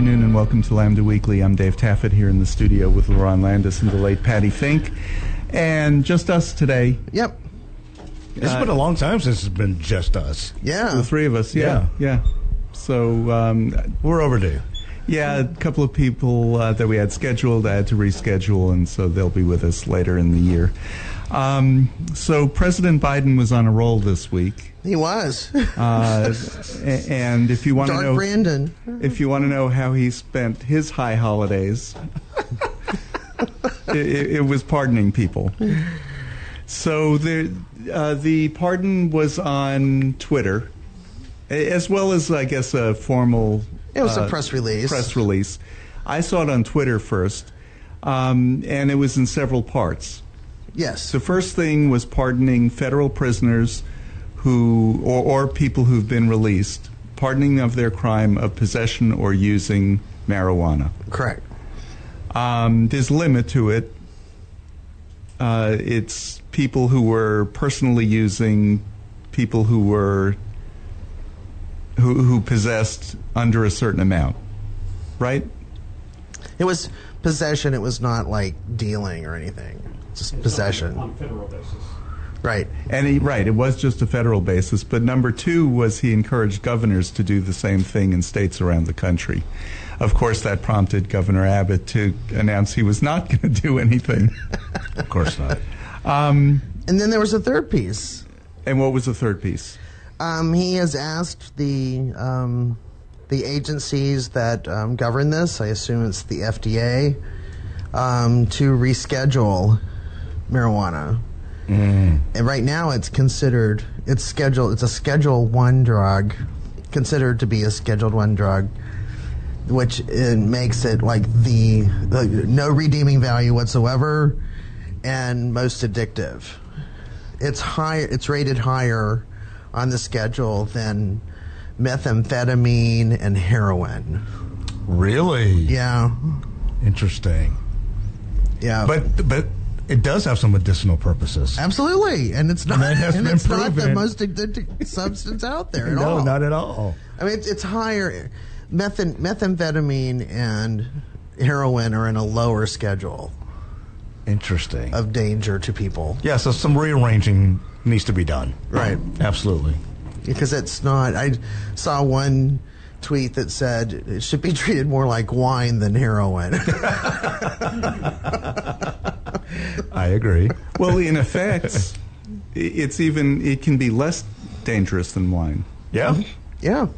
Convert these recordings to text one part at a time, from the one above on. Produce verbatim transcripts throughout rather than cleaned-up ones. afternoon and welcome to Lambda Weekly. I'm Dave Taffet here in the studio with LaRon Landis and the late Patty Fink. And just us today. Yep. It's uh, been a long time since it's been just us. Yeah. The three of us, yeah. Yeah. yeah. So um, we're overdue. Yeah, a couple of people uh, that we had scheduled, I had to reschedule, and so they'll be with us later in the year. Um, so President Biden was on a roll this week. He was. uh, and if you want to know, Brandon. If you want to know how he spent his high holidays, it, it was pardoning people. So the uh, the pardon was on Twitter, as well as I guess a formal. It was uh, a press release. Press release. I saw it on Twitter first, um, and it was in several parts. Yes. The first thing was pardoning federal prisoners who, or, or people who've been released, pardoning of their crime of possession or using marijuana. Correct. Um, there's a limit to it. Uh, it's people who were personally using, people who were... Who, who possessed under a certain amount, right? It was possession. It was not like dealing or anything. Just it's possession. On a federal basis. Right. And he, right, it was just a federal basis. But number two was he encouraged governors to do the same thing in states around the country. Of course, that prompted Governor Abbott to announce he was not going to do anything. Of course not. Um, and then there was a third piece. And what was the third piece? Um, he has asked the um, the agencies that um, govern this, I assume it's the F D A, um, to reschedule marijuana. Mm. And right now, it's considered it's scheduled. It's a Schedule One drug, considered to be a Schedule One drug, which it makes it like the, the no redeeming value whatsoever, and most addictive. It's high. It's rated higher on the schedule than methamphetamine and heroin. Really? Yeah. Interesting. Yeah. But but it does have some medicinal purposes. Absolutely. And it's not, and and it's not the most addictive substance out there at no, all. No, not at all. I mean, it's, it's higher. Methan, methamphetamine and heroin are in a lower schedule. Interesting. Of danger to people. Yeah, so some rearranging needs to be done. Right. Absolutely. Because it's not... I saw one tweet that said it should be treated more like wine than heroin. I agree. Well, in effect, it's even... It can be less dangerous than wine. Yeah. Yeah.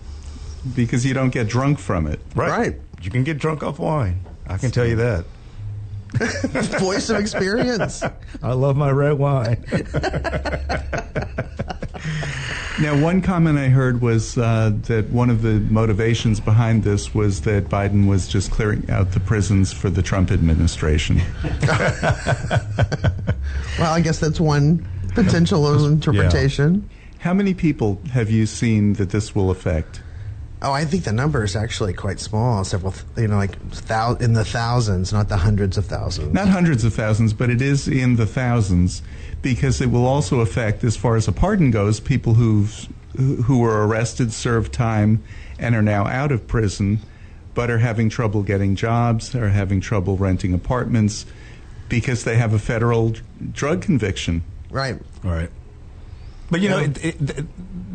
Because you don't get drunk from it. Right. Right. You can get drunk off wine. I can tell you that. Voice of experience. I love my red wine. Now, one comment I heard was uh, that one of the motivations behind this was that Biden was just clearing out the prisons for the Trump administration. Well, I guess that's one potential interpretation. Yeah. How many people have you seen that this will affect? Oh, I think the number is actually quite small. Several, you know, like thou in the thousands, not the hundreds of thousands. Not hundreds of thousands, but it is in the thousands, because it will also affect, as far as a pardon goes, people who've, who were arrested, served time, and are now out of prison, but are having trouble getting jobs, are having trouble renting apartments, because they have a federal drug conviction. Right. Right. But, you know, it, it,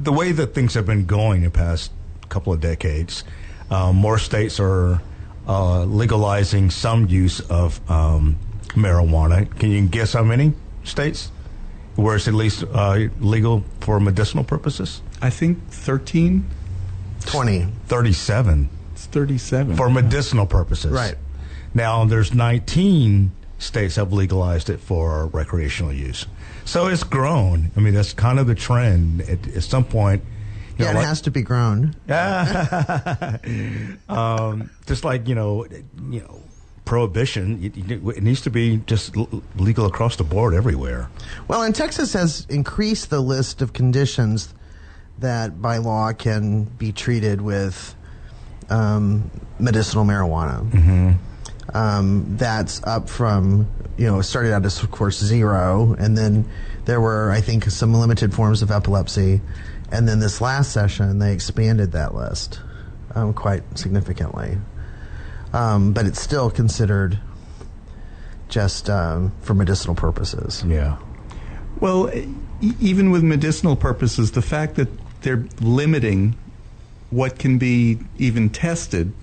the way that things have been going in the past couple of decades, uh, more states are uh, legalizing some use of um, marijuana. Can you guess how many states where it's at least uh, legal for medicinal purposes? I think thirteen. twenty. thirty-seven. It's thirty-seven. For medicinal purposes. Right. Now, there's nineteen states have legalized it for recreational use. So it's grown. I mean, that's kind of the trend. At, at some point, You know, yeah, it like, has to be grown. um, just like, you know, you know, prohibition, it, it needs to be just l legal across the board everywhere. Well, and Texas has increased the list of conditions that by law can be treated with um, medicinal marijuana. Mm-hmm. um, that's up from, you know, it started out as, of course, zero, and then there were, I think, some limited forms of epilepsy. And then this last session, they expanded that list um, quite significantly. um, but it's still considered just um, for medicinal purposes. Yeah. Well, e- even with medicinal purposes, the fact that they're limiting what can be even tested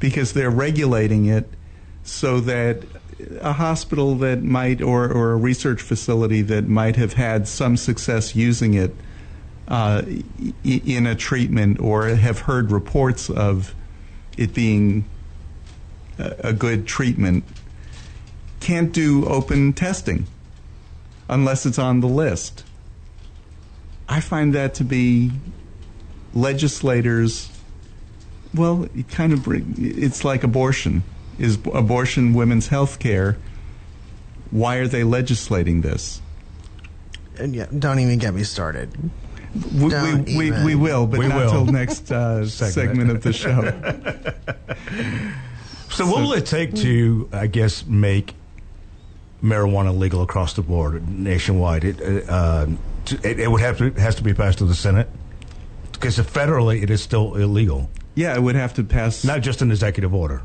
because they're regulating it so that a hospital that might or, or a research facility that might have had some success using it uh, in a treatment or have heard reports of it being a good treatment can't do open testing unless it's on the list. I find that to be legislators, well, it kind of it's like abortion. Is abortion women's health care? Why are they legislating this? And yeah, don't even get me started. We, we, we, we will, but we not until next uh, segment of the show. So, so what will it take to, I guess, make marijuana legal across the board nationwide? It uh, it, it would have to it has to be passed through the Senate because federally it is still illegal. Yeah, it would have to pass not just an executive order.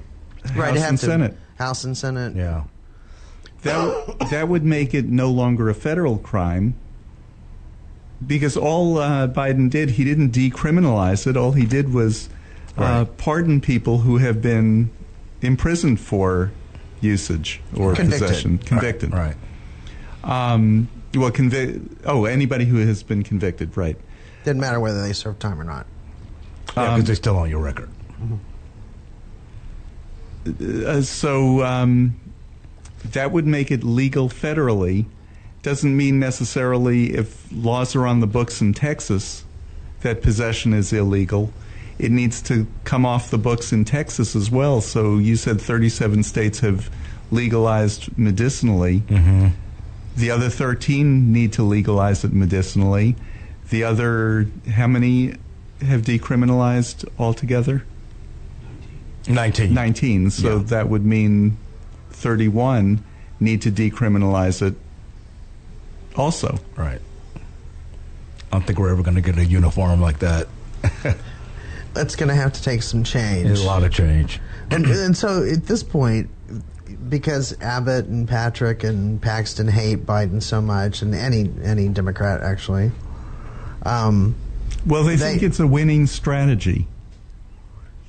Right, House and to, Senate. House and Senate. Yeah. That, that would make it no longer a federal crime because all uh, Biden did, he didn't decriminalize it. All he did was uh, right. pardon people who have been imprisoned for usage or convicted. possession. Convicted. Right. right. Um, well, convi- oh, anybody who has been convicted, right. Doesn't matter whether they serve time or not. Yeah, because um, they're still on your record. Mm-hmm. Uh, so um, that would make it legal federally. Doesn't mean necessarily if laws are on the books in Texas that possession is illegal. It needs to come off the books in Texas as well. So you said thirty-seven states have legalized medicinally. Mm-hmm. The other thirteen need to legalize it medicinally. The other, how many have decriminalized altogether? nineteen nineteen So yeah. That would mean thirty-one need to decriminalize it also. Right. I don't think we're ever going to get a uniform like that. That's going to have to take some change. There's a lot of change. And, and so at this point, because Abbott and Patrick and Paxton hate Biden so much, and any any Democrat actually. Um, well, they, they think it's a winning strategy.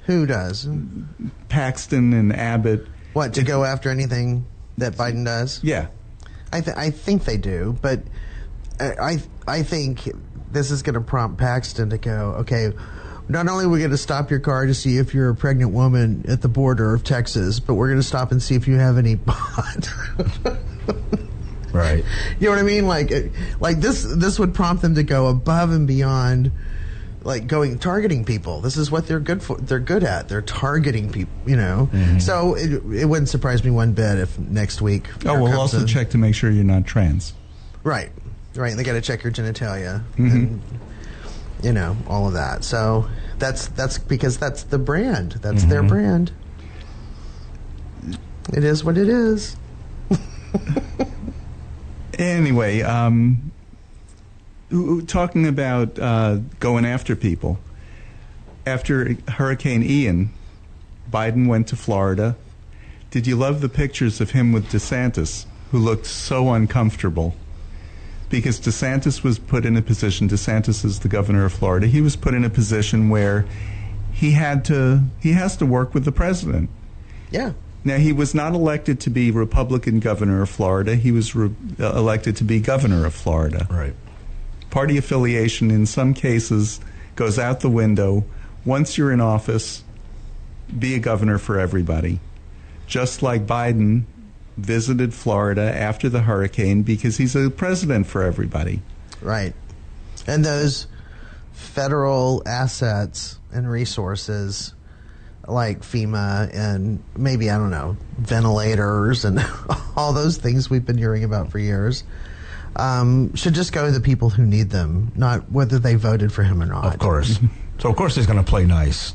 Who does? Paxton and Abbott. What, to it, go after anything that Biden does? Yeah. I th- I think they do, but I I think this is going to prompt Paxton to go, okay, not only are we going to stop your car to see if you're a pregnant woman at the border of Texas, but we're going to stop and see if you have any pot. Right. You know what I mean? Like like this this would prompt them to go above and beyond. Like going targeting people. This is what they're good for. They're good at. They're targeting people. You know. Mm-hmm. So it, it wouldn't surprise me one bit if next week. Oh, we'll also a, check to make sure you're not trans. Right, right. They got to check your genitalia, mm-hmm. and you know all of that. So that's that's because that's the brand. That's mm-hmm. their brand. It is what it is. Anyway. um... Talking about uh, going after people, after Hurricane Ian, Biden went to Florida. Did you love the pictures of him with DeSantis, who looked so uncomfortable? Because DeSantis was put in a position, DeSantis is the governor of Florida, he was put in a position where he had to, he has to work with the president. Yeah. Now, he was not elected to be Republican governor of Florida. He was re- uh, elected to be governor of Florida. Right. Party affiliation in some cases goes out the window. Once you're in office, be a governor for everybody. Just like Biden visited Florida after the hurricane because he's a president for everybody. Right. And those federal assets and resources like FEMA and maybe, I don't know, ventilators and all those things we've been hearing about for years. Um, should just go to the people who need them, not whether they voted for him or not. Of course. So, of course, he's going to play nice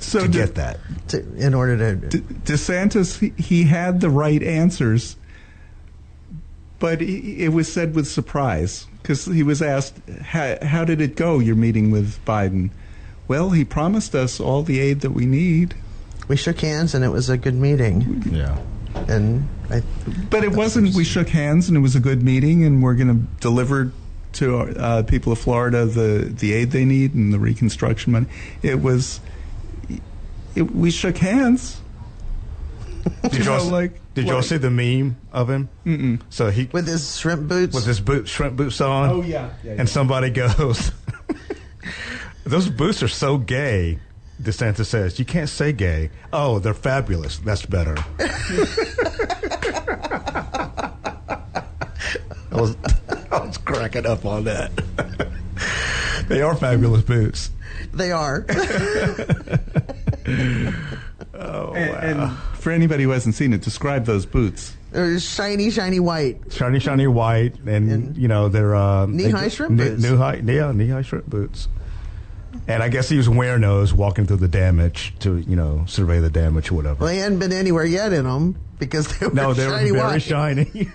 so to De- get that. To, in order to... De- DeSantis, he, he had the right answers, but he, it was said with surprise because he was asked, how, how did it go, your meeting with Biden? Well, he promised us all the aid that we need. we shook hands and it was a good meeting. Yeah. And I but it wasn't was... we shook hands and it was a good meeting and we're going to deliver to uh, people of Florida the, the aid they need and the reconstruction money. It was it, we shook hands. Did y'all like, like, see the meme of him? Mm-mm. So he with his shrimp boots, with his boot, shrimp boots on. Oh yeah, yeah and yeah. Somebody goes, "Those boots are so gay." DeSantis says, "You can't say gay." "Oh, they're fabulous. That's better." I was I was cracking up on that. They are fabulous boots. They are. Oh, and, wow. And for anybody who hasn't seen it, describe those boots. They're shiny, shiny white. Shiny, shiny white, and, and you know they're uh, knee-high they, shrimp knee, boots. New high, yeah, knee-high shrimp boots. And I guess he was wearing those, walking through the damage to you know survey the damage or whatever. Well, they hadn't been anywhere yet in them because they were no, they shiny were very white. Shiny.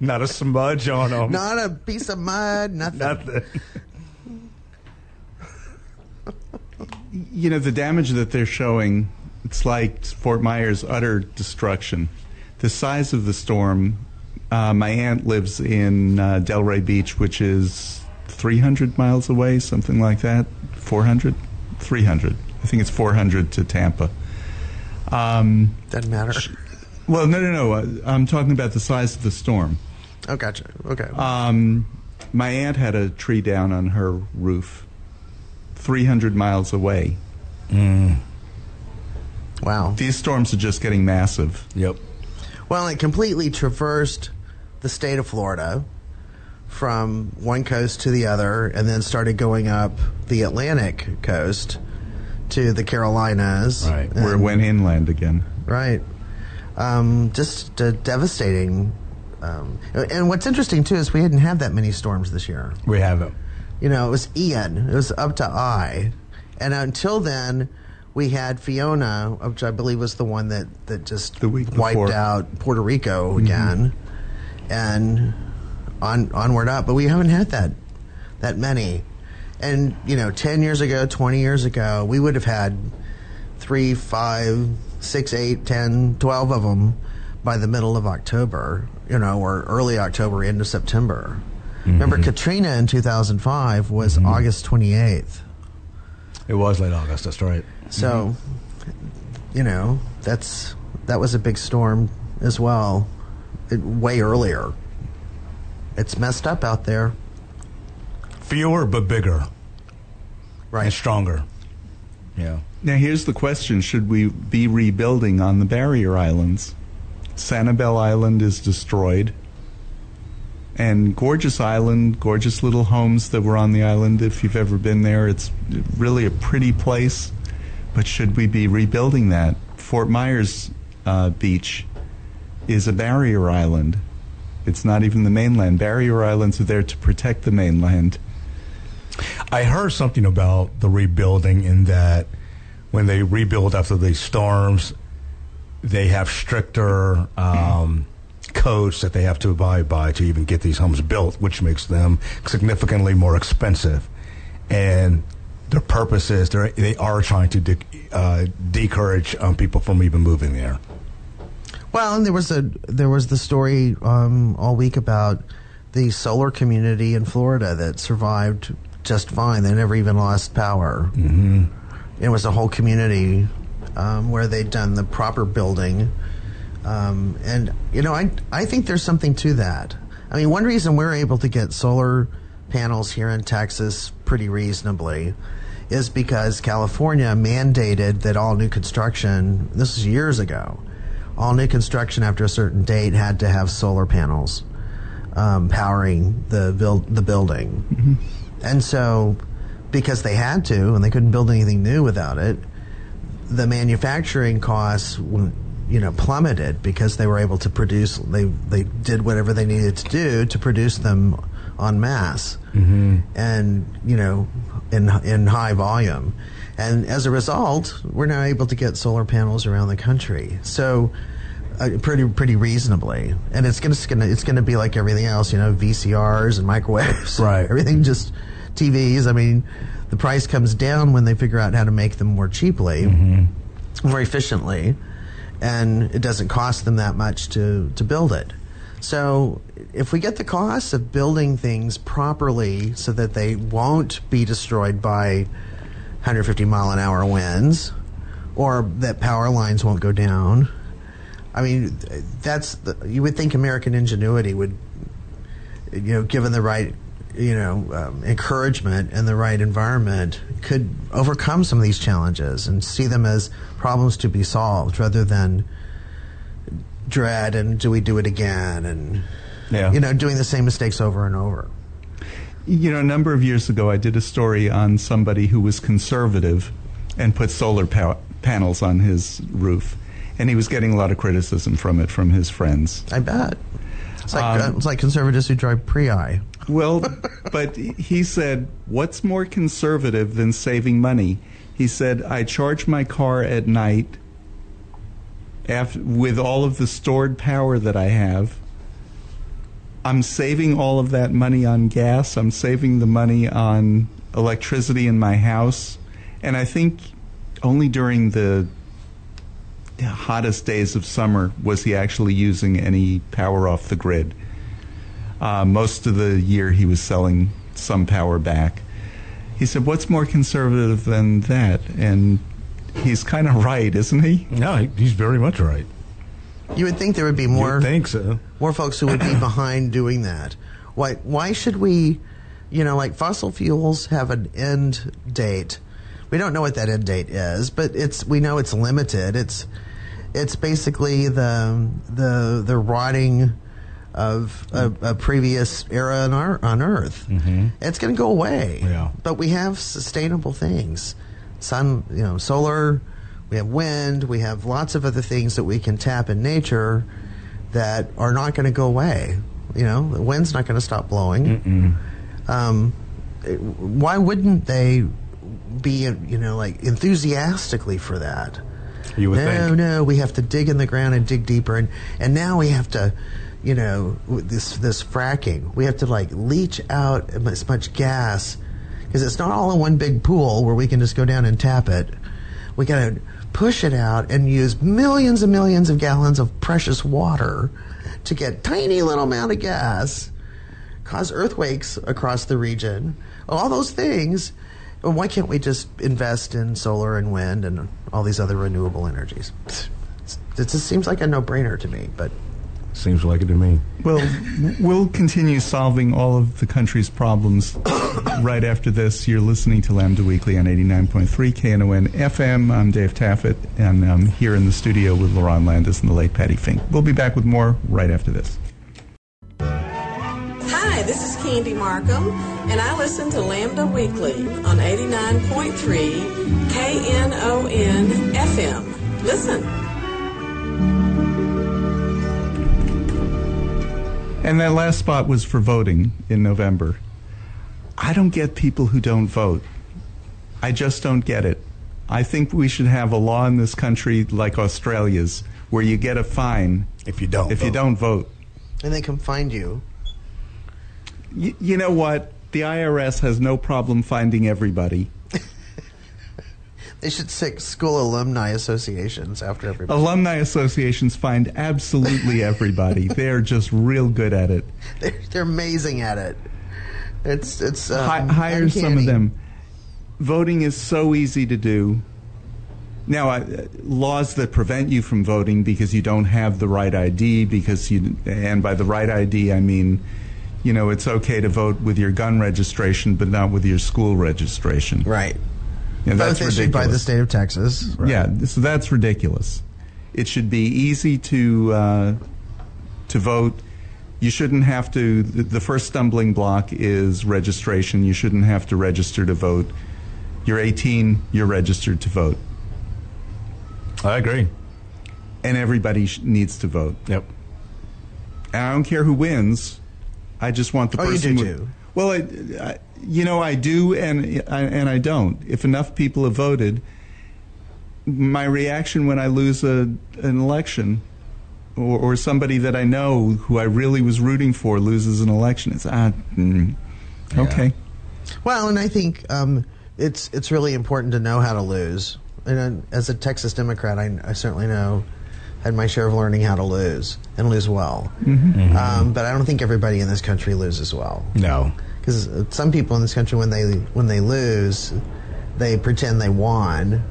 Not a smudge on them. Not a piece of mud. Nothing. Nothing. You know, the damage that they're showing, it's like Fort Myers, utter destruction. The size of the storm, uh, my aunt lives in uh, Delray Beach, which is three hundred miles away, something like that, four hundred, three hundred. I think it's four hundred to Tampa. Um, Doesn't matter. She, well, no, no, no. I'm talking about the size of the storm. Oh, gotcha. Okay. Um, my aunt had a tree down on her roof. three hundred miles away. Mm. Wow. These storms are just getting massive. Yep. Well, it completely traversed the state of Florida from one coast to the other and then started going up the Atlantic coast to the Carolinas. Right. Where it went inland again. Right. Um, just uh, devastating. Um, and what's interesting, too, is we hadn't had that many storms this year. We haven't. You know, it was Ian. It was up to I. And until then, we had Fiona, which I believe was the one that, that just the week wiped before. Out Puerto Rico again. Mm-hmm. And on, onward up. But we haven't had that that many. And, you know, ten years ago, twenty years ago, we would have had three, five, six, eight, ten, twelve of them by the middle of October, you know, or early October, end of September. Remember, mm-hmm. Katrina in two thousand five was mm-hmm. August twenty-eighth. It was late August, that's right. So, mm-hmm. you know, that's that was a big storm as well, it, way earlier. It's messed up out there. Fewer but bigger. Right. And stronger. Yeah. Now, here's the question. Should we be rebuilding on the barrier islands? Sanibel Island is destroyed. And gorgeous island, gorgeous little homes that were on the island. If you've ever been there, it's really a pretty place. But should we be rebuilding that? Fort Myers uh, Beach is a barrier island. It's not even the mainland. Barrier islands are there to protect the mainland. I heard something about the rebuilding in that when they rebuild after these storms, they have stricter... Um, codes that they have to abide by to even get these homes built, which makes them significantly more expensive. And their purpose is they are trying to de- uh, discourage um, people from even moving there. Well, and there was a there was the story um, all week about the solar community in Florida that survived just fine. They never even lost power. Mm-hmm. It was a whole community um, where they'd done the proper building. Um, and, you know, I I think there's something to that. I mean, one reason we're able to get solar panels here in Texas pretty reasonably is because California mandated that all new construction, this is years ago, all new construction after a certain date had to have solar panels um, powering the, build, the building. Mm-hmm. And so, because they had to and they couldn't build anything new without it, the manufacturing costs wouldn't you know, plummeted because they were able to produce, they they did whatever they needed to do to produce them en masse mm-hmm. and, you know, in in high volume. And as a result, we're now able to get solar panels around the country. So uh, pretty pretty reasonably. And it's going to it's going to be like everything else, you know, V C Rs and microwaves. Right. Everything just T Vs. I mean, The price comes down when they figure out how to make them more cheaply, mm-hmm. more efficiently, and it doesn't cost them that much to, to build it. So if we get the costs of building things properly so that they won't be destroyed by one hundred fifty mile an hour winds, or that power lines won't go down, I mean, that's the, you would think American ingenuity would, you know, given the right, you know, um, encouragement and the right environment, could overcome some of these challenges and see them as problems to be solved rather than dread and do we do it again and, yeah. you know, doing the same mistakes over and over. You know, a number of years ago, I did a story on somebody who was conservative and put solar pa- panels on his roof. And he was getting a lot of criticism from it from his friends. I bet. It's like, um, it's like conservatives who drive Prii. Well, but he said, what's more conservative than saving money? He said, I charge my car at night after, with all of the stored power that I have. I'm saving all of that money on gas. I'm saving the money on electricity in my house. And I think only during the hottest days of summer was he actually using any power off the grid. Uh, most of the year he was selling some power back. He said, what's more conservative than that? And he's kind of right, isn't he? No, he's very much right. You would think there would be more, you'd think so. more folks who would be behind doing that. Why, why should we, you know, like fossil fuels have an end date. We don't know what that end date is, but it's we know it's limited. It's it's basically the the the rotting of a, a previous era on our, on Earth. Mm-hmm. It's going to go away. Yeah. But we have sustainable things, sun, you know, solar. We have wind. We have lots of other things that we can tap in nature that are not going to go away. You know, the wind's not going to stop blowing. Um, why wouldn't they be, you know, like enthusiastically for that? You would no, think. No, no, we have to dig in the ground and dig deeper, and, and now we have to, you know, this this fracking. We have to like leach out as much gas because it's not all in one big pool where we can just go down and tap it. We got to push it out and use millions and millions of gallons of precious water to get tiny little amount of gas, cause earthquakes across the region, all those things. Why can't we just invest in solar and wind and all these other renewable energies? It just seems like a no-brainer to me, but... Seems like it to me. Well, we'll continue solving all of the country's problems right after this. You're listening to Lambda Weekly on eighty-nine point three K N O N F M. I'm Dave Taffet, and I'm here in the studio with LaRon Landis and the late Patty Fink. We'll be back with more right after this. Hi, this is Candy Markham, and I listen to Lambda Weekly on eighty-nine point three K N O N F M. Listen. And that last spot was for voting in November. I don't get people who don't vote. I just don't get it. I think we should have a law in this country like Australia's where you get a fine if you don't, if vote. You don't vote. And they can find you. You know what? The I R S has no problem finding everybody. They should sick school alumni associations after everybody. Alumni associations find absolutely everybody. They're just real good at it. They're, they're amazing at it. It's it's um, Hi- hire uncanny. Some of them. Voting is so easy to do. Now, uh, laws that prevent you from voting because you don't have the right I D, because you and by the right I D I mean, you know, it's okay to vote with your gun registration, but not with your school registration. Right. You know, that's both issued ridiculous. By the state of Texas. Right. Yeah, so that's ridiculous. It should be easy to uh, to vote. You shouldn't have to. The first stumbling block is registration. You shouldn't have to register to vote. You're eighteen. You're registered to vote. I agree. And everybody sh- needs to vote. Yep. And I don't care who wins. I just want the oh, person. Oh, you do with, too. Well, I, I, you know, I do, and I, and I don't. If enough people have voted, my reaction when I lose a, an election, or, or somebody that I know who I really was rooting for loses an election, it's ah, mm, okay. Yeah. Well, and I think um, it's it's really important to know how to lose. And as a Texas Democrat, I, I certainly know, had my share of learning how to lose and lose well. Mm-hmm. Mm-hmm. Um, but I don't think everybody in this country loses well. No, because some people in this country, when they when they lose, they pretend they won,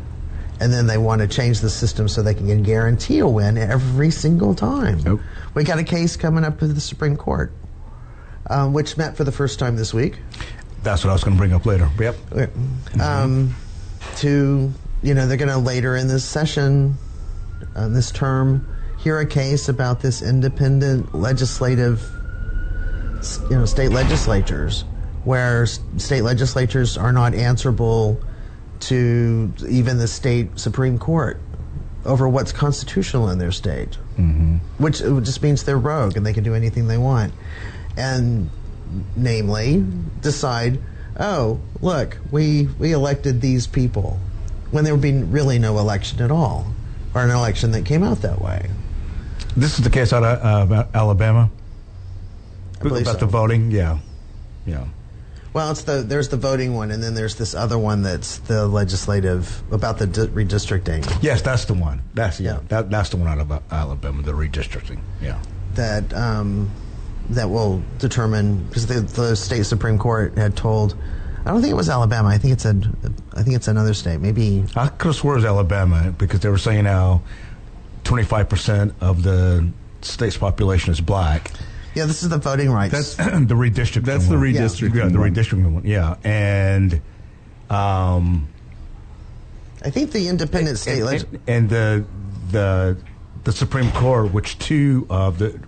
and then they want to change the system so they can guarantee a win every single time. Nope. We got a case coming up to the Supreme Court, um, which met for the first time this week. That's what I was going to bring up later. Yep. Mm-hmm. Um, to you know, they're going to later in this session. On this term, hear a case about this independent legislative, you know, state legislatures, where state legislatures are not answerable to even the state Supreme Court over what's constitutional in their state, mm-hmm. which just means they're rogue and they can do anything they want. And namely, decide, oh, look, we, we elected these people when there would be really no election at all. Or an election that came out that way. This is the case out of uh, about Alabama. I believe about so. The voting, yeah, yeah. Well, it's the there's the voting one, and then there's this other one that's the legislative about the di- redistricting. Yes, that's the one. That's yeah. yeah. That that's the one out of uh, Alabama, the redistricting. Yeah. That um, that will determine because the, the state Supreme Court had told. I don't think it was Alabama. I think it's a, I think it's another state. Maybe I could have sworn it was Alabama because they were saying how twenty-five percent of the state's population is black. Yeah, this is the voting rights. That's the redistricting. That's the one. redistricting. Yeah. yeah, the redistricting one. Yeah, and um, I think the independent and, state and, leg- and the the the Supreme Court, which two of the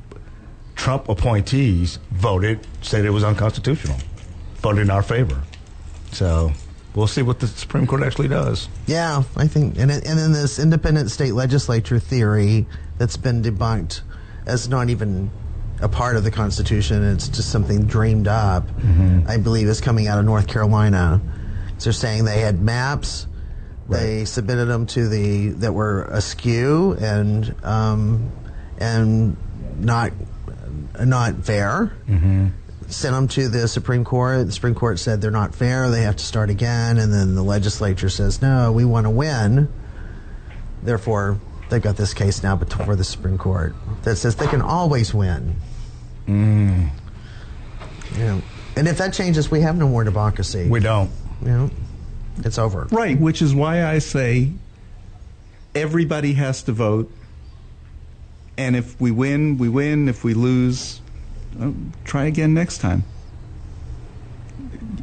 Trump appointees voted, said it was unconstitutional, voted in our favor. So we'll see what the Supreme Court actually does. Yeah, I think, and and in this independent state legislature theory that's been debunked as not even a part of the Constitution, it's just something dreamed up, mm-hmm. I believe is coming out of North Carolina. So they're saying they had maps, right. They submitted them to the, that were askew and um, and not, not fair. Mm-hmm. Sent them to the Supreme Court. The Supreme Court said they're not fair. They have to start again. And then the legislature says, no, we want to win. Therefore, they've got this case now before the Supreme Court that says they can always win. Mm. You know, and if that changes, we have no more democracy. We don't. You know, it's over. Right, which is why I say everybody has to vote. And if we win, we win. If we lose... I'll try again next time.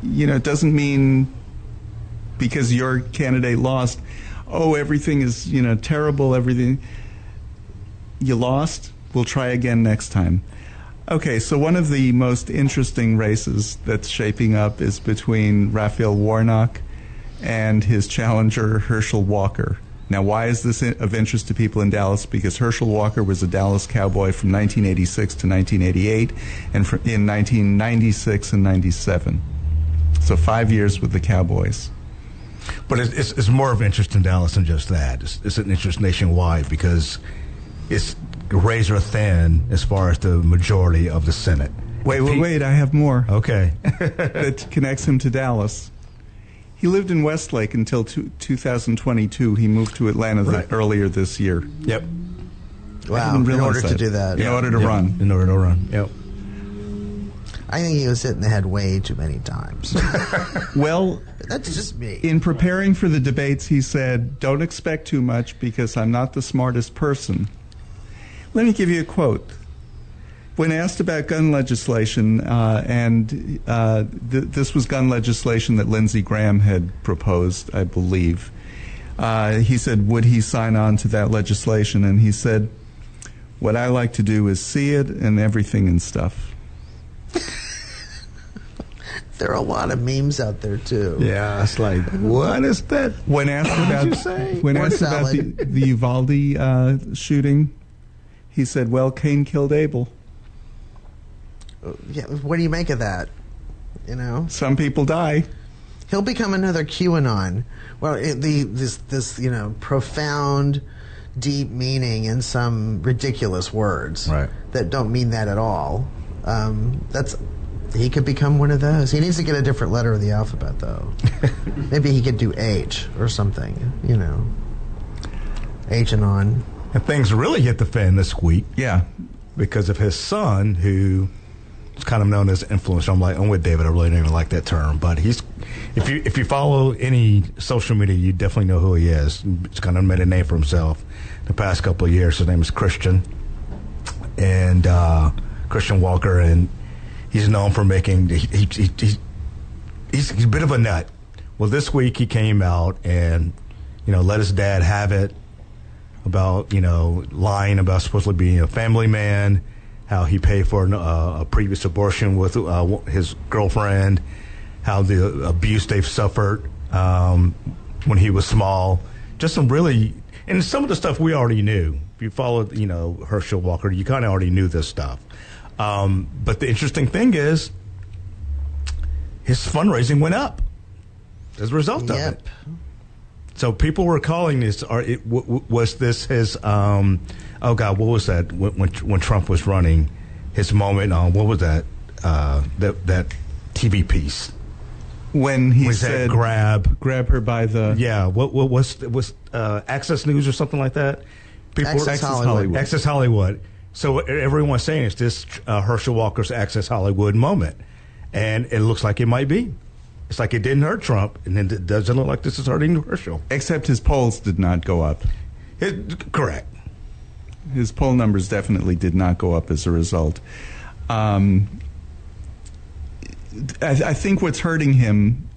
You know, it doesn't mean because your candidate lost, oh, everything is, you know, terrible, everything. You lost, we'll try again next time. Okay, so one of the most interesting races that's shaping up is between Raphael Warnock and his challenger, Herschel Walker. Now, why is this of interest to people in Dallas? Because Herschel Walker was a Dallas Cowboy from nineteen eighty-six to nineteen eighty-eight and from in nineteen ninety-six and ninety-seven. So five years with the Cowboys. But it's, it's more of interest in Dallas than just that. It's, it's an interest nationwide because it's razor thin as far as the majority of the Senate. Wait, wait, wait. I have more. Okay. That connects him to Dallas. He lived in Westlake until two thousand twenty-two. He moved to Atlanta right. th- earlier this year. Yep. Wow. In order that. to do that. In yeah. order to yep. run. In order to run. Yep. I think he was hit in the head way too many times. Well, that's just me. In preparing for the debates, he said, "Don't expect too much because I'm not the smartest person." Let me give you a quote. When asked about gun legislation, uh, and uh, th- this was gun legislation that Lindsey Graham had proposed, I believe, uh, he said, would he sign on to that legislation? And he said, what I like to do is see it and everything and stuff. There are a lot of memes out there, too. Yeah, it's like, what is that? When asked about, you say? When asked about the, the Uvalde uh, shooting, he said, well, Cain killed Abel. Yeah, what do you make of that? You know, some people die. He'll become another QAnon. Well, it, the this this you know profound, deep meaning in some ridiculous words right. that don't mean that at all. Um, that's He could become one of those. He needs to get a different letter of the alphabet, though. Maybe he could do H or something, you know. H and on. And things really hit the fan this week. Yeah. Because of his son, who is kind of known as influencer. I'm like, I'm with David. I really don't even like that term. But he's, if you if you follow any social media, you definitely know who he is. He's kind of made a name for himself the past couple of years. His name is Christian. And uh, Christian Walker. And he's known for making, he, he, he, he, he's, he's a bit of a nut. Well, this week he came out and, you know, let his dad have it about, you know, lying about supposedly being a family man, how he paid for an, uh, a previous abortion with uh, his girlfriend, how the abuse they've suffered um, when he was small. Just some really, and some of the stuff we already knew. If you followed, you know, Herschel Walker, you kind of already knew this stuff. Um, but the interesting thing is, his fundraising went up as a result yep. of it. So people were calling this, or it, w- w- was this his, um, oh God, what was that when, when, when Trump was running, his moment on, what was that, uh, that, that T V piece? When he when said, said, grab. Grab her by the. Yeah, what, what was, was uh, Access News or something like that? People Access, were, Access Hollywood. Hollywood. Access Hollywood. So everyone's saying it's this uh, Herschel Walker's Access Hollywood moment, and it looks like it might be. It's like it didn't hurt Trump, and it doesn't look like this is hurting Herschel. Except his polls did not go up. It, correct. His poll numbers definitely did not go up as a result. Um, I, I think what's hurting him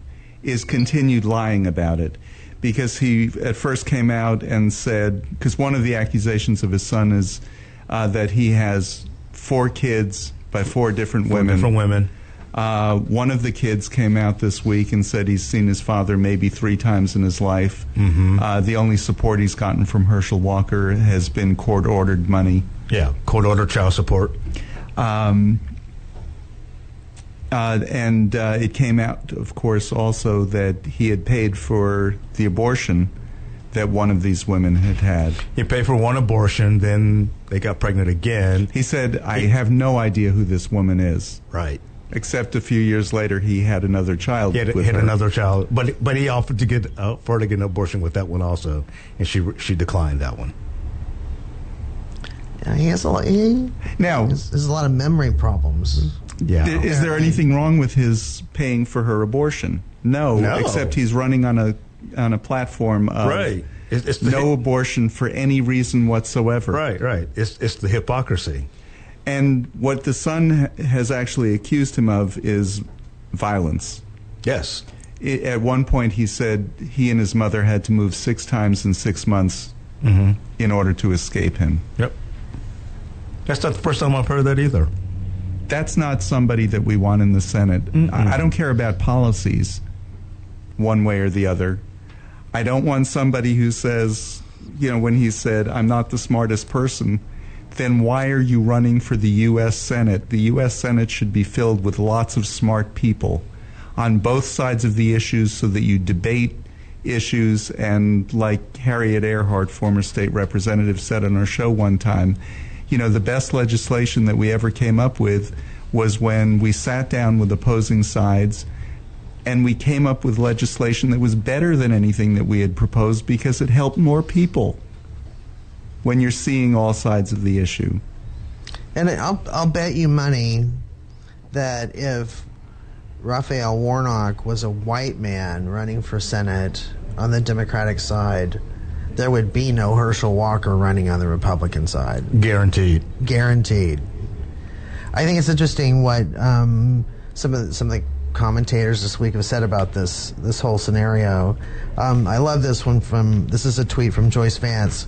is continued lying about it. Because he at first came out and said, because one of the accusations of his son is Uh, that he has four kids by four different four women. Different women. Uh, one of the kids came out this week and said he's seen his father maybe three times in his life. Mm-hmm. Uh, the only support he's gotten from Herschel Walker has been court-ordered money. Yeah, court-ordered child support. Um, uh, and uh, it came out, of course, also that he had paid for the abortion that one of these women had had. He paid for one abortion, then they got pregnant again. He said, I he, have no idea who this woman is. Right. Except a few years later, he had another child. He had, with he had her. another child, but but he offered to get uh, for to get an abortion with that one also, and she she declined that one. Yeah, he has a lot. He, now has, there's a lot of memory problems. Yeah. Th- is there anything wrong with his paying for her abortion? No, no. Except he's running on a. on a platform of right. it's, it's no hi- abortion for any reason whatsoever. Right, right. It's it's the hypocrisy. And what the son has actually accused him of is violence. Yes. It, at one point he said he and his mother had to move six times in six months mm-hmm. in order to escape him. Yep. That's not the first time I've heard that either. That's not somebody that we want in the Senate. Mm-mm. I, I don't care about policies one way or the other. I don't want somebody who says, you know, when he said, I'm not the smartest person, then why are you running for the U S Senate? The U S Senate should be filled with lots of smart people on both sides of the issues so that you debate issues. And like Harriet Earhart, former state representative, said on our show one time, you know, the best legislation that we ever came up with was when we sat down with opposing sides and we came up with legislation that was better than anything that we had proposed because it helped more people when you're seeing all sides of the issue. And I'll, I'll bet you money that if Raphael Warnock was a white man running for Senate on the Democratic side, there would be no Herschel Walker running on the Republican side. Guaranteed. Guaranteed. I think it's interesting what um, some of the, some of the commentators this week have said about this this whole scenario. Um, I love this one from, this is a tweet from Joyce Vance,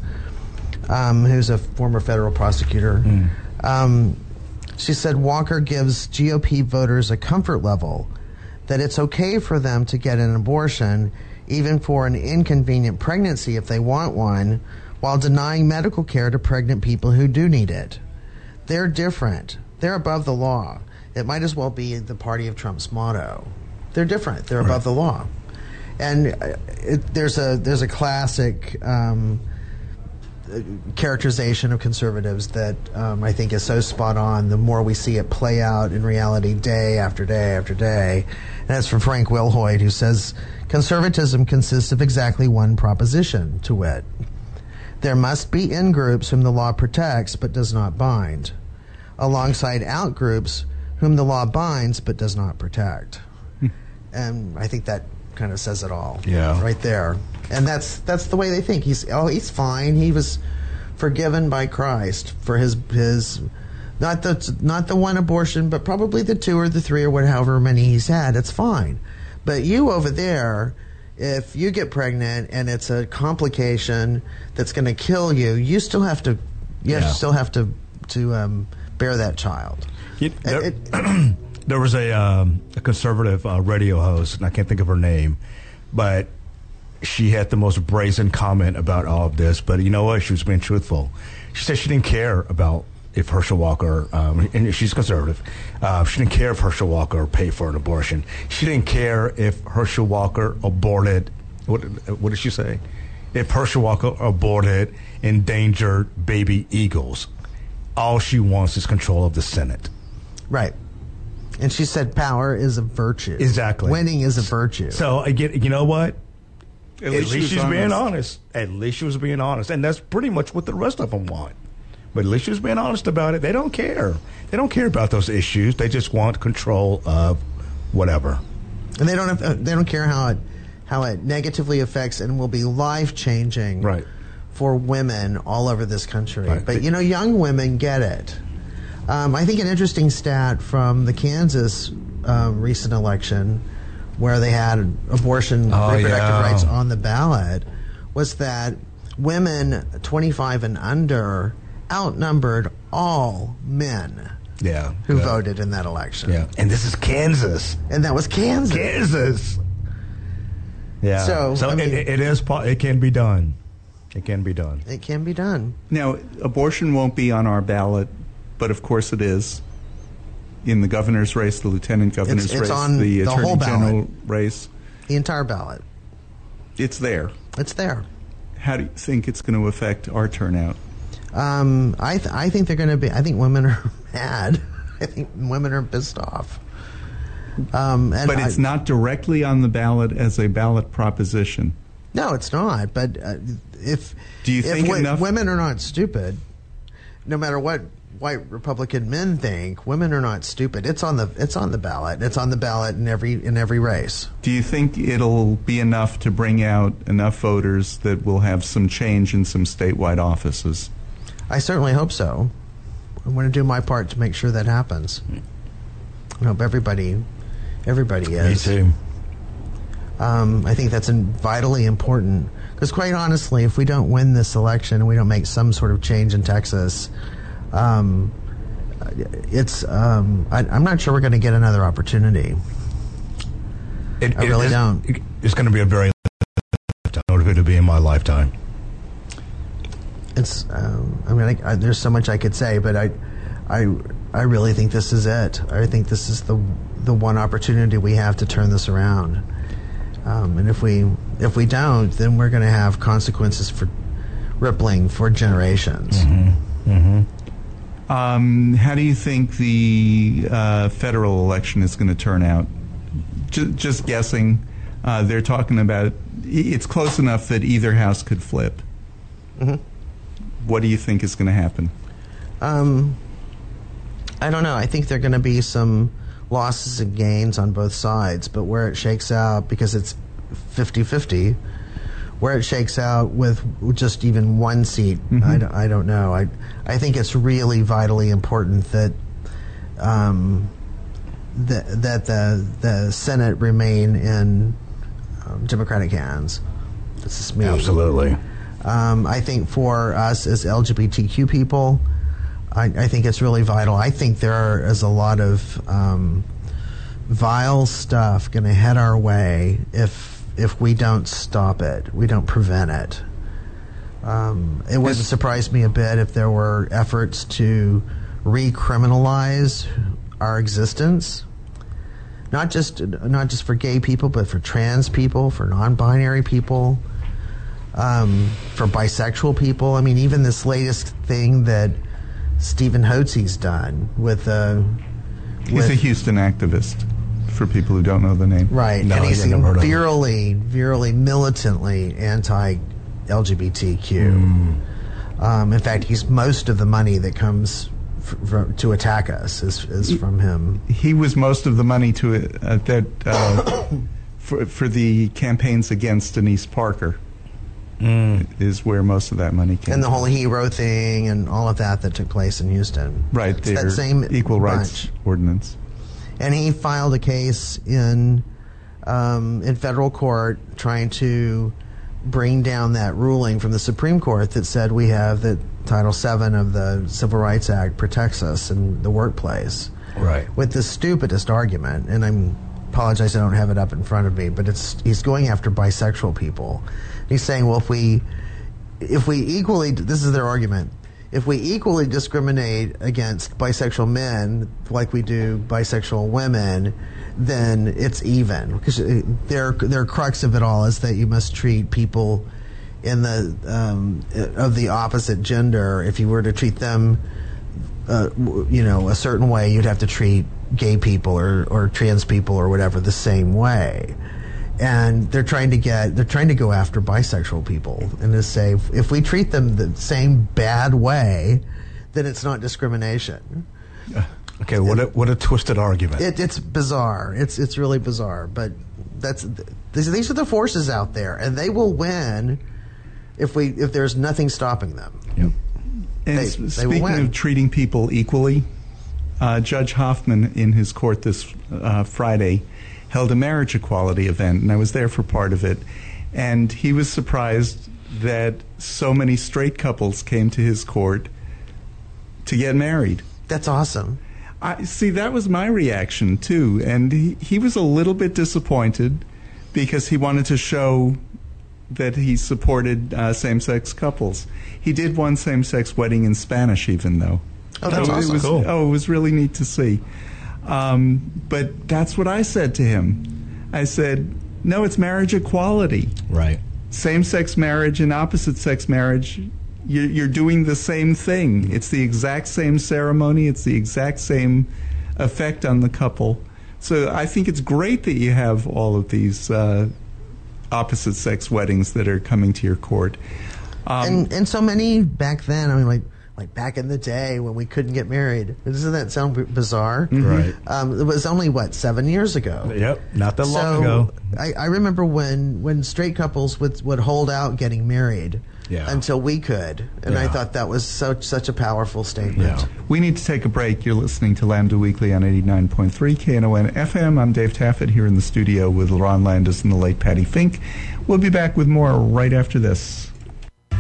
um, who's a former federal prosecutor. Mm. Um, she said, Walker gives G O P voters a comfort level that it's okay for them to get an abortion, even for an inconvenient pregnancy if they want one, while denying medical care to pregnant people who do need it. They're different. They're above the law. It might as well be the party of Trump's motto. They're different. They're right. above the law. And it, there's a there's a classic um, characterization of conservatives that um, I think is so spot on. The more we see it play out in reality day after day after day. And that's from Frank Wilhoit, who says, conservatism consists of exactly one proposition, to wit, there must be in-groups whom the law protects but does not bind, alongside out-groups whom the law binds but does not protect. And I think that kind of says it all, yeah, right there. And that's that's the way they think. He's oh, he's fine. He was forgiven by Christ for his his not the not the one abortion, but probably the two or the three or whatever many he's had. It's fine. But you over there, if you get pregnant and it's a complication that's going to kill you, you still have to you yeah. have to, still have to to um, bear that child. You, there, it, it, there was a, um, a conservative uh, radio host, and I can't think of her name, but she had the most brazen comment about all of this. But you know what? She was being truthful. She said she didn't care about if Herschel Walker, um, and she's conservative, uh, she didn't care if Herschel Walker paid for an abortion. She didn't care if Herschel Walker aborted, what, what did she say? If Herschel Walker aborted endangered baby eagles. All she wants is control of the Senate. Right. And she said power is a virtue. Exactly. Winning is a virtue. So, again, you know what? At least, at least she was she's honest. being honest. At least she was being honest. And that's pretty much what the rest of them want. But at least she was being honest about it. They don't care. They don't care about those issues. They just want control of whatever. And they don't have, uh, they don't care how it how it negatively affects and will be life-changing right. for women all over this country. Right. But, you know, young women get it. Um, I think an interesting stat from the Kansas uh, recent election, where they had abortion oh, reproductive yeah. rights on the ballot, was that women twenty-five and under outnumbered all men yeah, who yeah. voted in that election. Yeah. And this is Kansas. And that was Kansas. Kansas. Yeah. So, so I mean, it, it is. It can be done. It can be done. It can be done. Now, abortion won't be on our ballot, but of course it is. In the governor's race, the lieutenant governor's it's, it's race, on the, the attorney general race. The entire ballot. It's there. It's there. How do you think it's going to affect our turnout? Um, I, th I think they're going to be, I think women are mad. I think women are pissed off. Um, and but it's I, not directly on the ballot as a ballot proposition. No, it's not. But uh, if, do you if think enough women are not stupid, no matter what white Republican men think, women are not stupid. It's on the it's on the ballot. It's on the ballot in every in every race. Do you think it'll be enough to bring out enough voters that we'll have some change in some statewide offices? I certainly hope so. I'm going to do my part to make sure that happens. I hope everybody everybody is. Me too. Um, I think that's vitally important because, quite honestly, if we don't win this election and we don't make some sort of change in Texas, Um, it's. Um, I, I'm not sure we're going to get another opportunity. It, I really it is, don't. It's going to be a very. It'll be in my lifetime. It's. Um, I mean, I, I, there's so much I could say, but I, I, I really think this is it. I think this is the the one opportunity we have to turn this around. Um, and if we if we don't, then we're going to have consequences for rippling for generations. Mm-hmm. Mm-hmm. Um, how do you think the uh, federal election is going to turn out? J just guessing, uh, they're talking about it. It's close enough that either house could flip. Mm-hmm. What do you think is going to happen? Um, I don't know. I think there are going to be some losses and gains on both sides, but where it shakes out, because it's fifty fifty, where it shakes out with just even one seat, mm-hmm. I, don't, I don't know. I I think it's really vitally important that um, the, that the the Senate remain in um, Democratic hands. This is me. Absolutely. Um, I think for us as L G B T Q people, I, I think it's really vital. I think there is a lot of um, vile stuff going to head our way if. If we don't stop it, we don't prevent it. Um, it wouldn't surprise me a bit if there were efforts to recriminalize our existence, not just not just for gay people, but for trans people, for non-binary people. um, for bisexual people. I mean, even this latest thing that Stephen Hotze's done with... Uh, He's with, a Houston activist, for people who don't know the name. Right, no, and he's virally, virally, militantly anti-L G B T Q. Mm. Um, in fact, he's most of the money that comes... to attack us is, is from him. He was most of the money to uh, that uh, for for the campaigns against Denise Parker mm. is where most of that money came. And the whole hero thing and all of that that took place in Houston. Right, it's that same equal rights bunch. Ordinance. And he filed a case in um, in federal court trying to bring down that ruling from the Supreme Court that said we have that. Title seven of the Civil Rights Act protects us in the workplace. Right. With the stupidest argument, and I apologize I don't have it up in front of me, but it's he's going after bisexual people. He's saying, well, if we if we equally, this is their argument, if we equally discriminate against bisexual men like we do bisexual women, then it's even. Because their their crux of it all is that you must treat people in the um, of the opposite gender, if you were to treat them, uh, you know, a certain way, you'd have to treat gay people or, or trans people or whatever the same way. And they're trying to get, they're trying to go after bisexual people and to say, if, if we treat them the same bad way, then it's not discrimination. Uh, okay, what it, a, what a twisted argument. It, it's bizarre. It's it's really bizarre. But that's these, these are the forces out there, and they will win. If we if there's nothing stopping them, yep. And they, speaking they will win. Of treating people equally, uh, Judge Hoffman in his court this uh, Friday held a marriage equality event, and I was there for part of it. And he was surprised that so many straight couples came to his court to get married. That's awesome. I see. That was my reaction too, and he, he was a little bit disappointed because he wanted to show that he supported uh, same-sex couples. He did one same-sex wedding in Spanish, even though. Oh, that's awesome. It was, cool. Oh, it was really neat to see. Um, but that's what I said to him. I said, no, it's marriage equality. Right. Same-sex marriage and opposite-sex marriage, you're, you're doing the same thing. It's the exact same ceremony. It's the exact same effect on the couple. So I think it's great that you have all of these uh opposite-sex weddings that are coming to your court. Um, and, and so many back then, I mean, like like back in the day when we couldn't get married. Doesn't that sound bizarre? Mm-hmm. Right. Um, it was only, what, seven years ago? Yep, not that so long ago. I, I remember when, when straight couples would, would hold out getting married yeah. until we could. And yeah. I thought that was such, such a powerful statement. Yeah. We need to take a break. You're listening to Lambda Weekly on eighty-nine point three K N O N F M. I'm Dave Taffet here in the studio with LaRon Landis and the late Patty Fink. We'll be back with more right after this.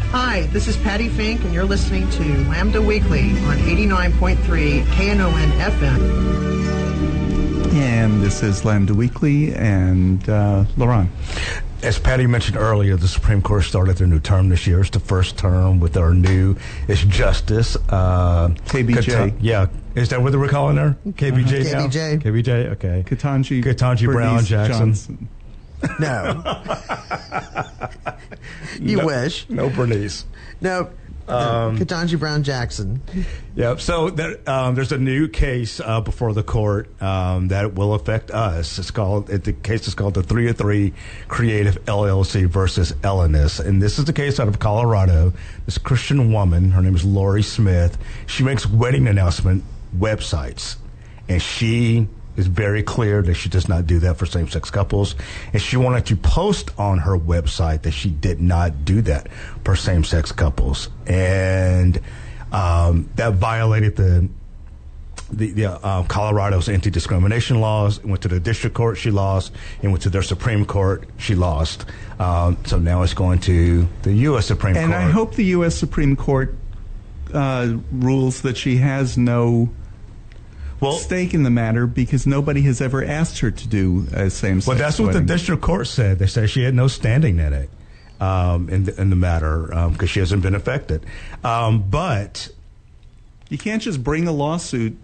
Hi, this is Patty Fink, and you're listening to Lambda Weekly on eighty-nine point three K N O N F M. And this is Lambda Weekly, and uh, LaRon. As Patty mentioned earlier, the Supreme Court started their new term this year. It's the first term with our new, it's Justice. Uh, K B J. Kata- yeah. Is that what we're calling her? K B J uh-huh. now? K B J. K B J, okay. Ketanji. Ketanji Brown Jackson. Johnson. No. You no, wish. No, Bernice. No. Um, Ketanji Brown Jackson. Yeah. So there, um, there's a new case uh, before the court um, that will affect us. It's called it, the case is called the three oh three Creative L L C versus Ellenis, and this is the case out of Colorado. This Christian woman, her name is Lori Smith. She makes wedding announcement websites, and she. It's very clear that she does not do that for same-sex couples, and she wanted to post on her website that she did not do that for same-sex couples, and um, that violated the the, the uh, Colorado's anti-discrimination laws. It went to the district court, she lost. It went to their Supreme Court, she lost. Um, so now it's going to the U S Supreme and Court. And I hope the U S Supreme Court uh, rules that she has no. Well, stake in the matter because nobody has ever asked her to do a same-sex Well, that's wedding. What the district court said. They said she had no standing in it, um, in, the, in the matter because um, she hasn't been affected. Um, but you can't just bring a lawsuit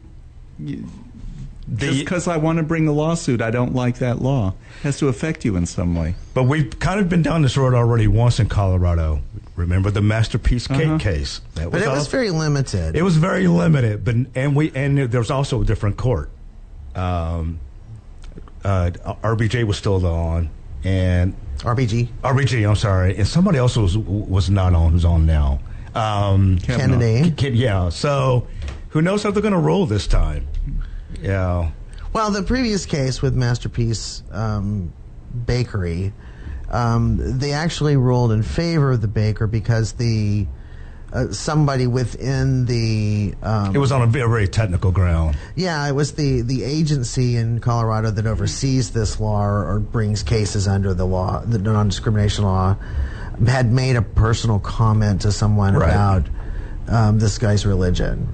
The, Just because I want to bring a lawsuit, I don't like that law. It has to affect you in some way. But we've kind of been down this road already once in Colorado. Remember the Masterpiece uh-huh. case? That was but it also, was very limited. It was very limited. But and we and there was also a different court. Um, uh, R B J was still on, and R B G. R B G. I'm sorry, and somebody else was was not on. Who's on now? Um, Kennedy. Kid, yeah. So who knows how they're going to roll this time? Yeah. Well, the previous case with Masterpiece um, Bakery, um, they actually ruled in favor of the baker because the uh, somebody within the um, it was on a very technical ground. Yeah, it was the the agency in Colorado that oversees this law or, or brings cases under the law, the non-discrimination law, had made a personal comment to someone right. about um, this guy's religion.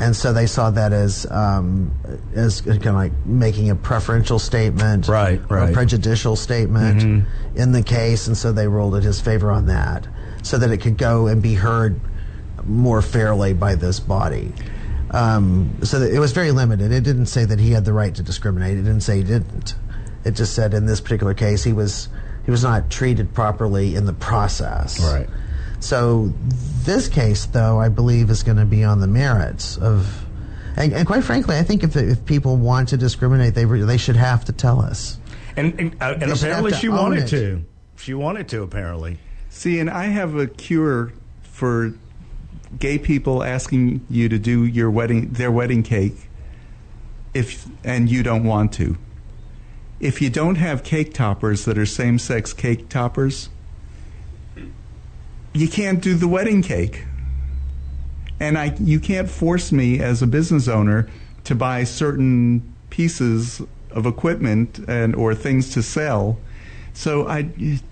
And so they saw that as um, as kind of like making a preferential statement, right, or right. a prejudicial statement mm-hmm. in the case, and so they ruled in his favor on that, so that it could go and be heard more fairly by this body. Um, so that it was very limited. It didn't say that he had the right to discriminate. It didn't say he didn't. It just said in this particular case he was he was not treated properly in the process. Right. So this case, though, I believe is going to be on the merits of, and, and quite frankly, I think if if people want to discriminate, they re, they should have to tell us. And and, uh, and apparently she wanted it. to. She wanted to, apparently. See, and I have a cure for gay people asking you to do your wedding, their wedding cake, if and you don't want to. If you don't have cake toppers that are same-sex cake toppers, you can't do the wedding cake, and I you can't force me as a business owner to buy certain pieces of equipment and or things to sell. So I,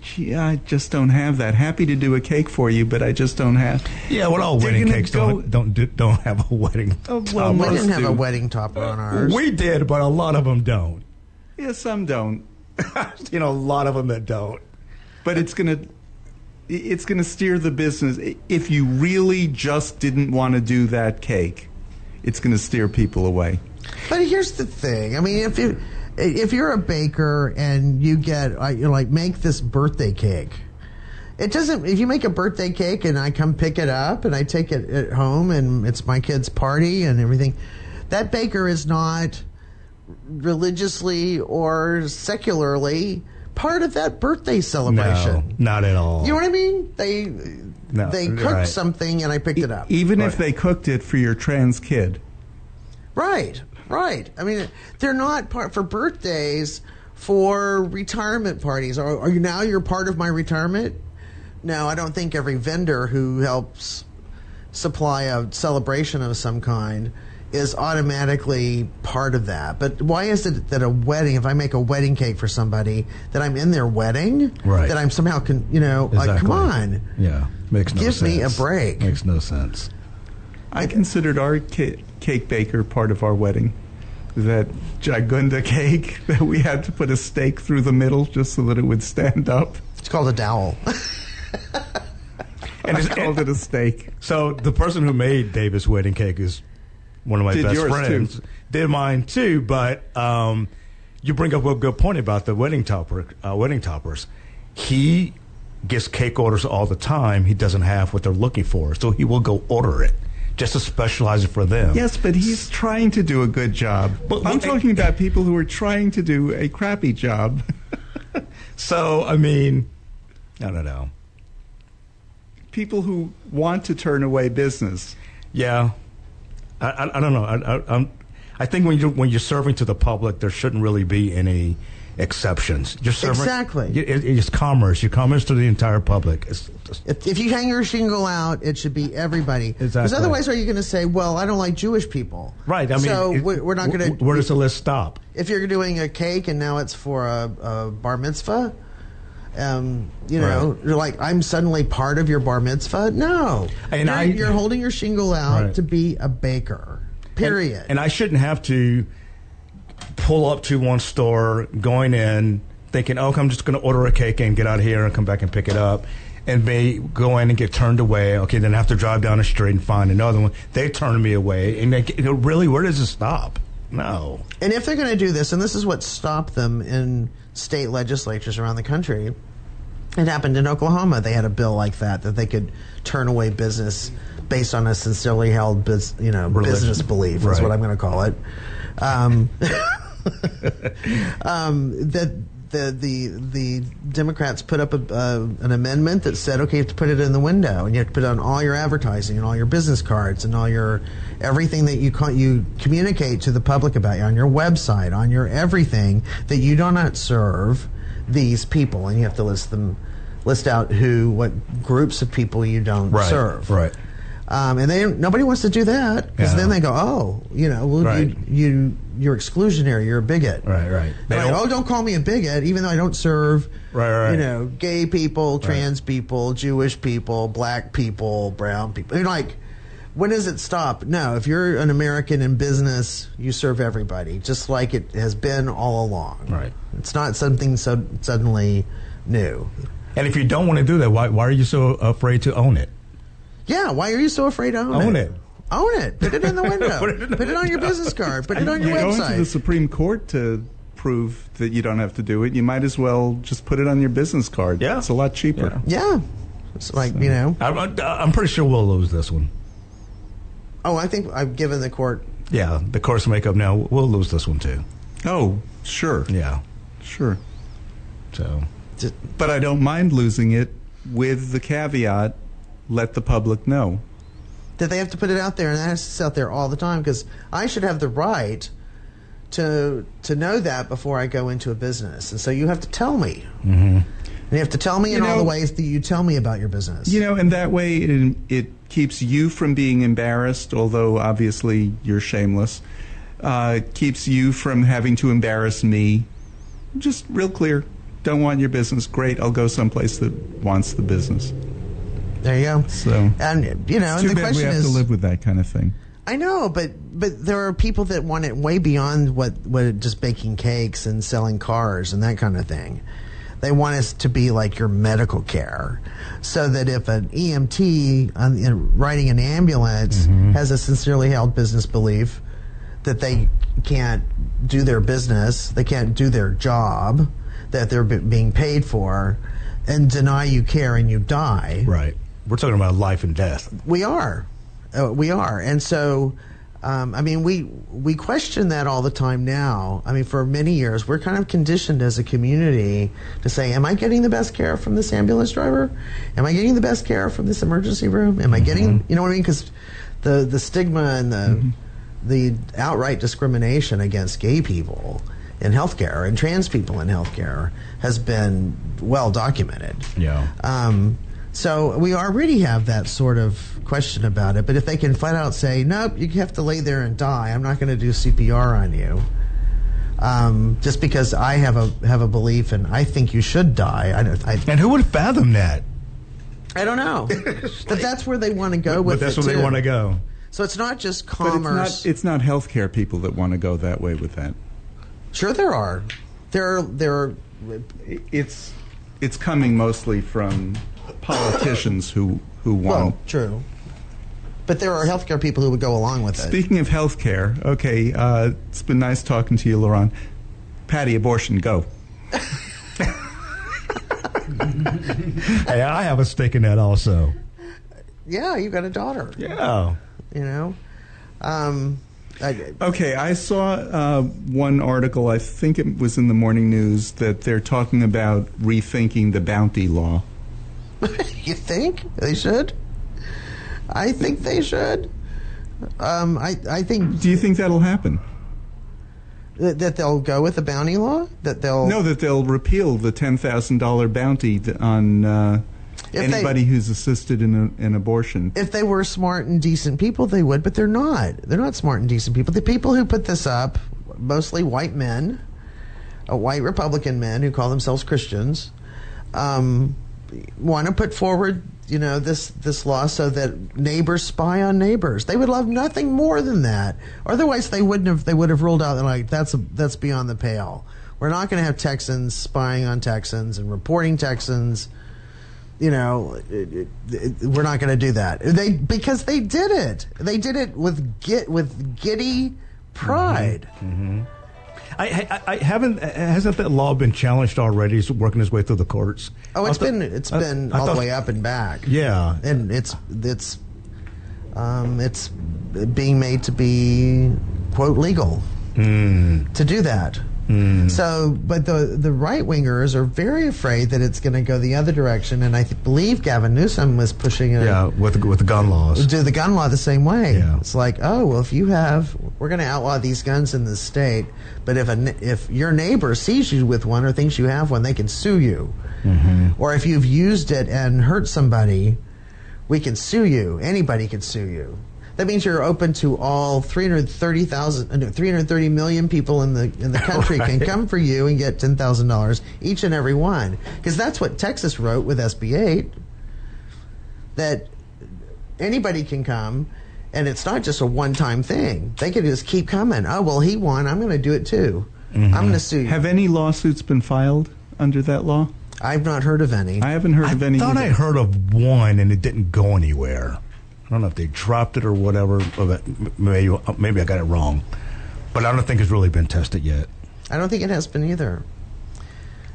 gee, I just don't have that. Happy to do a cake for you, but I just don't have. Yeah, well, all wedding cakes go, don't don't do, don't have a wedding. Oh, well, we didn't have do. a wedding topper on ours. We did, but a lot of them don't. Yeah, some don't. You know, a lot of them that don't. But it's gonna. It's going to steer the business. If you really just didn't want to do that cake, it's going to steer people away. But here's the thing. I mean, if you if you're a baker and you get you like make this birthday cake, it doesn't. If you make a birthday cake and I come pick it up and I take it at home and it's my kid's party and everything, that baker is not religiously or secularly part of that birthday celebration. No, not at all. You know what I mean? They no, they cooked right. something and I picked e- it up. Even right. if they cooked it for your trans kid. Right, right. I mean, they're not part for birthdays, for retirement parties. Are, are you now you're part of my retirement? No, I don't think every vendor who helps supply a celebration of some kind is automatically part of that. But why is it that a wedding, if I make a wedding cake for somebody, that I'm in their wedding? Right. That I'm somehow, con- you know, exactly. like, come on. Yeah, makes no Give sense. Give me a break. Makes no sense. I considered our ca- cake baker part of our wedding. That Jagunda cake that we had to put a stake through the middle just so that it would stand up. It's called a dowel. And it's called it a stake. So the person who made David's wedding cake is one of my did best friends too. Did mine too, but um, you bring up a good point about the wedding topper, uh, wedding toppers. He gets cake orders all the time. He doesn't have what they're looking for, so he will go order it just to specialize it for them. Yes, but he's trying to do a good job. But I'm talking about people who are trying to do a crappy job. So I mean, I don't know. People who want to turn away business. Yeah. I, I, I don't know. I, I, I'm, I think when you when you're serving to the public, there shouldn't really be any exceptions. You're serving exactly. It, it's commerce. You're commerce to the entire public. It's, it's, if, if you hang your shingle out, it should be everybody. Because exactly. otherwise, are you going to say, "Well, I don't like Jewish people"? Right. I mean, so it, we're not going to. Where does the list stop? If you're doing a cake and now it's for a, a bar mitzvah. Um, you know, right. you're like, I'm suddenly part of your bar mitzvah. No. And you're, I, you're holding your shingle out right. to be a baker, period. And, and I shouldn't have to pull up to one store, going in, thinking, oh, I'm just going to order a cake and get out of here and come back and pick it up. And they go in and get turned away. Okay, then I have to drive down the street and find another one. They turn me away. And they, really, where does it stop? No. And if they're going to do this, and this is what stopped them in state legislatures around the country, it happened in Oklahoma. They had a bill like that, that they could turn away business based on a sincerely held biz, you know, religion. Business belief, right. Is what I'm going to call it. Um, um, that the the the Democrats put up a, uh, an amendment that said, okay, you have to put it in the window, and you have to put it on all your advertising and all your business cards and all your everything that you con- you communicate to the public about you, on your website, on your everything, that you do not serve these people, and you have to list them, list out who, what groups of people you don't right, serve. Right. Um, and they nobody wants to do that, because yeah. then they go, oh, you know, well, right. you, you you're exclusionary, you're a bigot. Right, right. They're like, oh, don't call me a bigot, even though I don't serve, right, right. you know, gay people, trans right. people, Jewish people, black people, brown people. You're like, when does it stop? No, if you're an American in business, you serve everybody, just like it has been all along. Right. It's not something so suddenly new. And if you don't want to do that, why why are you so afraid to own it? Yeah, why are you so afraid to own, own it? Own it. Own it. Put it in the window. Put it, in the Put it on window. Your business card. Put it on your website. You're going to the Supreme Court to prove that you don't have to do it. You might as well just put it on your business card. Yeah. It's a lot cheaper. Yeah. yeah. It's like, so, you know. I, I, I'm pretty sure we'll lose this one. Oh, I think I've given the court. Yeah, the court's makeup now. We'll lose this one, too. Oh, sure. Yeah. Sure. So. Just, but I don't mind losing it with the caveat. Let the public know that they have to put it out there, and that has to sit out there all the time, because I should have the right to to know that before I go into a business. And so you have to tell me. Mm-hmm. And you have to tell me you in know, all the ways that you tell me about your business. You know, and that way it, it keeps you from being embarrassed, although obviously you're shameless. Uh, it keeps you from having to embarrass me. Just real clear. Don't want your business. Great, I'll go someplace that wants the business. There you go. So, and you know, it's too and the bad question we have is, to live with that kind of thing. I know, but but there are people that want it way beyond what what just baking cakes and selling cars and that kind of thing. They want us to be like your medical care, so that if an E M T on, in, riding an ambulance mm-hmm. has a sincerely held business belief that they can't do their business, they can't do their job that they're b- being paid for, and deny you care and you die. Right. We're talking about life and death. We are. Uh, we are. And so, um, I mean, we we question that all the time now. I mean, for many years, we're kind of conditioned as a community to say, am I getting the best care from this ambulance driver? Am I getting the best care from this emergency room? Am I getting, mm-hmm. you know what I mean? Because the, the stigma and the, mm-hmm. the outright discrimination against gay people in healthcare and trans people in healthcare has been well documented. Yeah. Um, so we already have that sort of question about it, but if they can flat out say, nope, you have to lay there and die, I'm not going to do C P R on you, um, just because I have a have a belief and I think you should die. I don't. I, and who would fathom that? I don't know. Like, but that's where they want to go with it. But that's it where too. They want to go. So it's not just commerce. But it's not, it's not healthcare people that want to go that way with that. Sure, there are. There, are, there. Are, it's, it's coming mostly from politicians who who want. Well, true. But there are healthcare people who would go along with it. Speaking of healthcare, okay, uh, it's been nice talking to you, LaRon. Patty, abortion, go. Hey, I have a stake in that also. Yeah, you got a daughter. Yeah. You know. Um, I, okay, I saw uh, one article, I think it was in the morning news, that they're talking about rethinking the bounty law. You think they should? I think they should. Um, I, I think. Do you think that'll happen? Th- that they'll go with the bounty law? That they'll no, that they'll repeal the ten thousand dollars bounty on uh, anybody they, who's assisted in a, an abortion. If they were smart and decent people, they would, but they're not. They're not smart and decent people. The people who put this up, mostly white men, uh, white Republican men who call themselves Christians, um, want to put forward, you know, this, this law so that neighbors spy on neighbors. They would love nothing more than that. Otherwise, they wouldn't have. They would have ruled out. They're like, that's a, that's beyond the pale. We're not going to have Texans spying on Texans and reporting Texans. You know, it, it, it, we're not going to do that. They because they did it. They did it with git with giddy pride. Mm-hmm. I, I, I haven't. Hasn't that law been challenged already? It's working its way through the courts. Oh, it's th- been it's I, been I all thought, the way up and back. Yeah, and it's it's um, it's being made to be quote legal mm. to do that. Mm. So, but the the right wingers are very afraid that it's going to go the other direction, and I th- believe Gavin Newsom was pushing it. Yeah, with with the gun laws, do the gun law the same way. Yeah. It's like, oh well, if you have, we're going to outlaw these guns in this state, but if a if your neighbor sees you with one or thinks you have one, they can sue you, mm-hmm. or if you've used it and hurt somebody, we can sue you. Anybody can sue you. That means you're open to all three hundred thirty thousand, three hundred thirty million people in the in the country right. can come for you and get ten thousand dollars each and every one. Because that's what Texas wrote with S B eight, that anybody can come, and it's not just a one-time thing. They can just keep coming. Oh, well, he won. I'm going to do it, too. Mm-hmm. I'm going to sue you. Have any lawsuits been filed under that law? I've not heard of any. I haven't heard I of any. I thought either. I heard of one, and it didn't go anywhere. I don't know if they dropped it or whatever. Maybe, maybe I got it wrong. But I don't think it's really been tested yet. I don't think it has been either.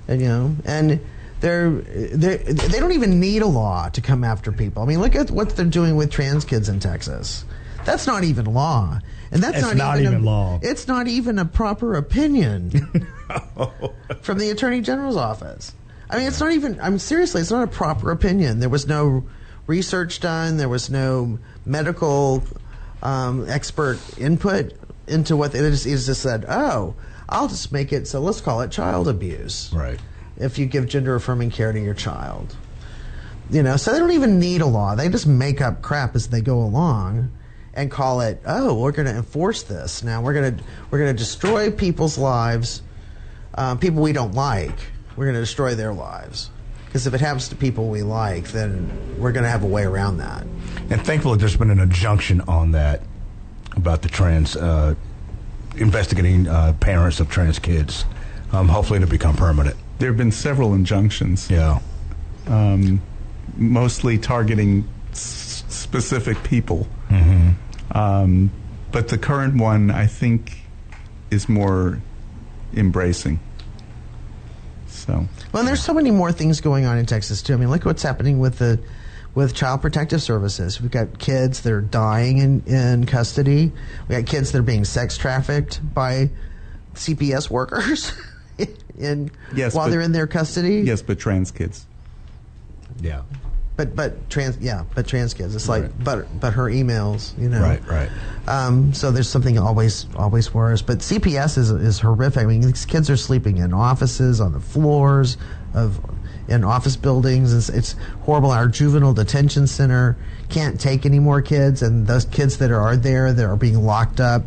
And, you know, and they're, they're, they don't even need a law to come after people. I mean, look at what they're doing with trans kids in Texas. That's not even law. And that's not, not even, even a, law. It's not even a proper opinion no. from the Attorney General's office. I mean, it's not even, I mean, seriously, it's not a proper opinion. There was no research done. There was no medical um, expert input into what they just, they just said. Oh, I'll just make it. So let's call it child abuse. Right. If you give gender affirming care to your child, you know. So they don't even need a law. They just make up crap as they go along, and call it. Oh, we're going to enforce this now. We're going to we're going to destroy people's lives. Uh, people we don't like. We're going to destroy their lives. Because if it happens to people we like, then we're going to have a way around that. And thankfully, there's been an injunction on that about the trans, uh, investigating uh, parents of trans kids. Um, hopefully, it'll become permanent. There have been several injunctions. Yeah. Um, mostly targeting s- specific people. Mm-hmm. Um, but the current one, I think, is more embracing. So. Well, and there's so many more things going on in Texas too. I mean, look what's happening with the with Child Protective Services. We've got kids that are dying in, in custody. We got kids that are being sex trafficked by C P S workers in yes, while but, they're in their custody. Yes, but trans kids. Yeah. But but trans yeah, but trans kids. It's like right. but but her emails, you know. Right, right. Um, so there's something always always worse. But C P S is is horrific. I mean, these kids are sleeping in offices, on the floors of in office buildings. It's, it's horrible. Our juvenile detention center can't take any more kids, and those kids that are there that are being locked up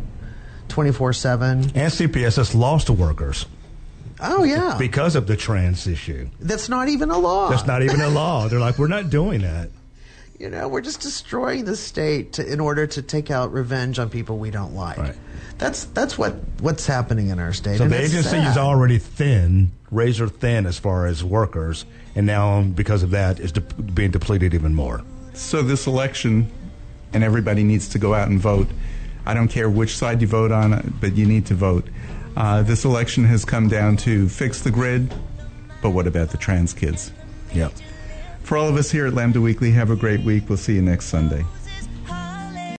twenty-four seven. And C P S has lost to workers. Oh, yeah. Because of the trans issue. That's not even a law. That's not even a law. They're like, we're not doing that. You know, we're just destroying the state to, in order to take out revenge on people we don't like. Right. That's that's what, what's happening in our state. So and the agency sad. is already thin, razor thin as far as workers, and now because of that is de- being depleted even more. So this election, and everybody needs to go out and vote. I don't care which side you vote on, but you need to vote. Uh, this election has come down to fix the grid, but what about the trans kids? Yep. For all of us here at Lambda Weekly, have a great week. We'll see you next Sunday.